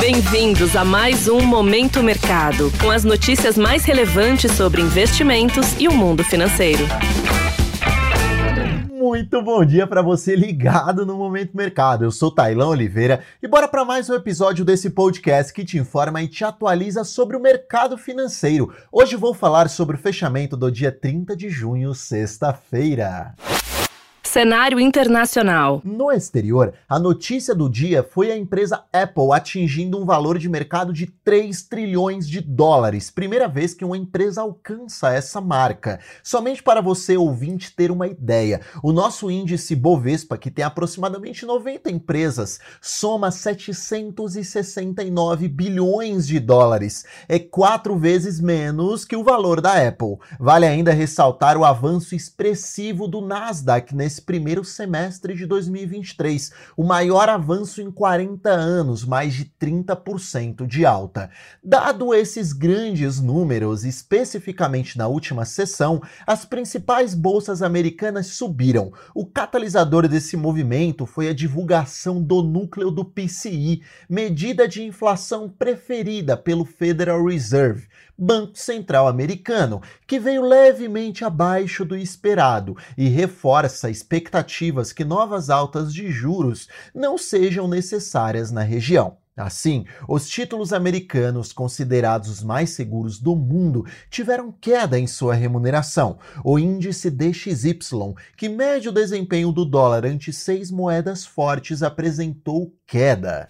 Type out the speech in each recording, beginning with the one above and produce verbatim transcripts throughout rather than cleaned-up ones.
Bem-vindos a mais um Momento Mercado, com as notícias mais relevantes sobre investimentos e o mundo financeiro. Muito bom dia para você ligado no Momento Mercado. Eu sou Tailão Oliveira e bora para mais um episódio desse podcast que te informa e te atualiza sobre o mercado financeiro. Hoje vou falar sobre o fechamento do dia trinta de junho, sexta-feira. Cenário internacional. No exterior, a notícia do dia foi a empresa Apple atingindo um valor de mercado de três trilhões de dólares. Primeira vez que uma empresa alcança essa marca. Somente para você, ouvinte, ter uma ideia, o nosso índice Bovespa, que tem aproximadamente noventa empresas, soma setecentos e sessenta e nove bilhões de dólares. É quatro vezes menos que o valor da Apple. Vale ainda ressaltar o avanço expressivo do Nasdaq nesse primeiro semestre de dois mil e vinte e três, o maior avanço em quarenta anos, mais de trinta por cento de alta. Dado esses grandes números, especificamente na última sessão, as principais bolsas americanas subiram. O catalisador desse movimento foi a divulgação do núcleo do P C I, medida de inflação preferida pelo Federal Reserve, Banco Central americano, que veio levemente abaixo do esperado e reforça expectativas que novas altas de juros não sejam necessárias na região. Assim, os títulos americanos, considerados os mais seguros do mundo, tiveram queda em sua remuneração. O índice D X Y, que mede o desempenho do dólar ante seis moedas fortes, apresentou queda.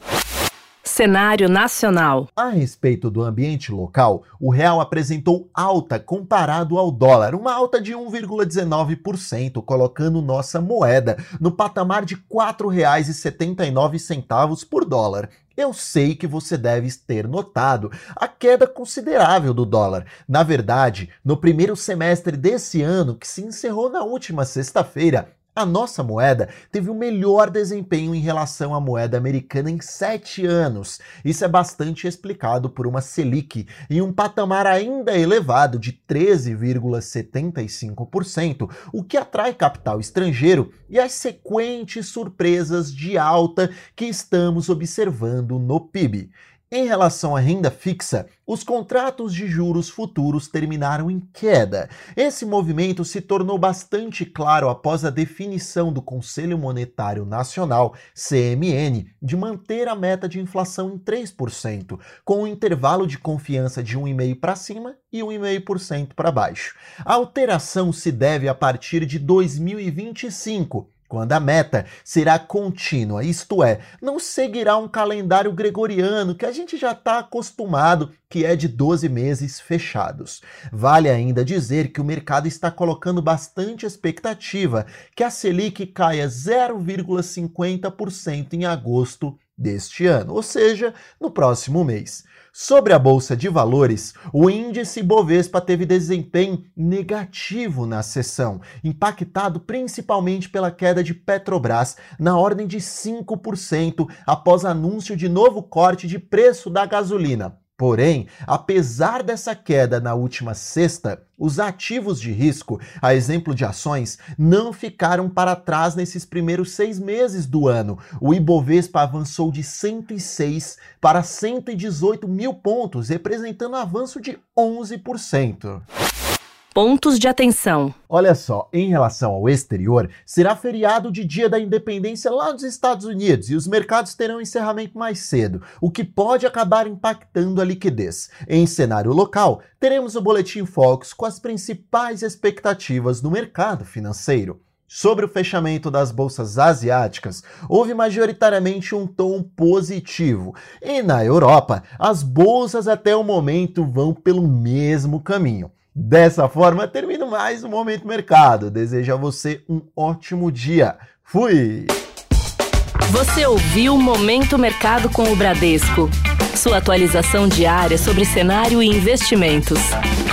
Cenário nacional. A respeito do ambiente local, o real apresentou alta comparado ao dólar, uma alta de um vírgula dezenove por cento, colocando nossa moeda no patamar de quatro reais e setenta e nove centavos por dólar. Eu sei que você deve ter notado a queda considerável do dólar. Na verdade, no primeiro semestre desse ano, que se encerrou na última sexta-feira, a nossa moeda teve o melhor desempenho em relação à moeda americana em sete anos. Isso é bastante explicado por uma Selic em um patamar ainda elevado de treze vírgula setenta e cinco por cento, o que atrai capital estrangeiro e as sequentes surpresas de alta que estamos observando no P I B. Em relação à renda fixa, os contratos de juros futuros terminaram em queda. Esse movimento se tornou bastante claro após a definição do Conselho Monetário Nacional, C M N, de manter a meta de inflação em três por cento, com um intervalo de confiança de um vírgula cinco por cento para cima e um vírgula cinco por cento para baixo. A alteração se deve a partir de dois mil e vinte e cinco, quando a meta será contínua, isto é, não seguirá um calendário gregoriano que a gente já está acostumado, que é de doze meses fechados. Vale ainda dizer que o mercado está colocando bastante expectativa que a Selic caia zero vírgula cinquenta por cento em agosto deste ano, ou seja, no próximo mês. Sobre a Bolsa de Valores, o índice Bovespa teve desempenho negativo na sessão, impactado principalmente pela queda de Petrobras na ordem de cinco por cento após anúncio de novo corte de preço da gasolina. Porém, apesar dessa queda na última sexta, os ativos de risco, a exemplo de ações, não ficaram para trás nesses primeiros seis meses do ano. O Ibovespa avançou de cento e seis para cento e dezoito mil pontos, representando um avanço de onze por cento. Pontos de atenção. Olha só, em relação ao exterior, será feriado de Dia da Independência lá nos Estados Unidos e os mercados terão encerramento mais cedo, o que pode acabar impactando a liquidez. Em cenário local, teremos o Boletim Focus com as principais expectativas do mercado financeiro. Sobre o fechamento das bolsas asiáticas, houve majoritariamente um tom positivo. E na Europa, as bolsas até o momento vão pelo mesmo caminho. Dessa forma, termino mais um Momento Mercado. Desejo a você um ótimo dia. Fui! Você ouviu o Momento Mercado com o Bradesco. Sua atualização diária sobre cenário e investimentos.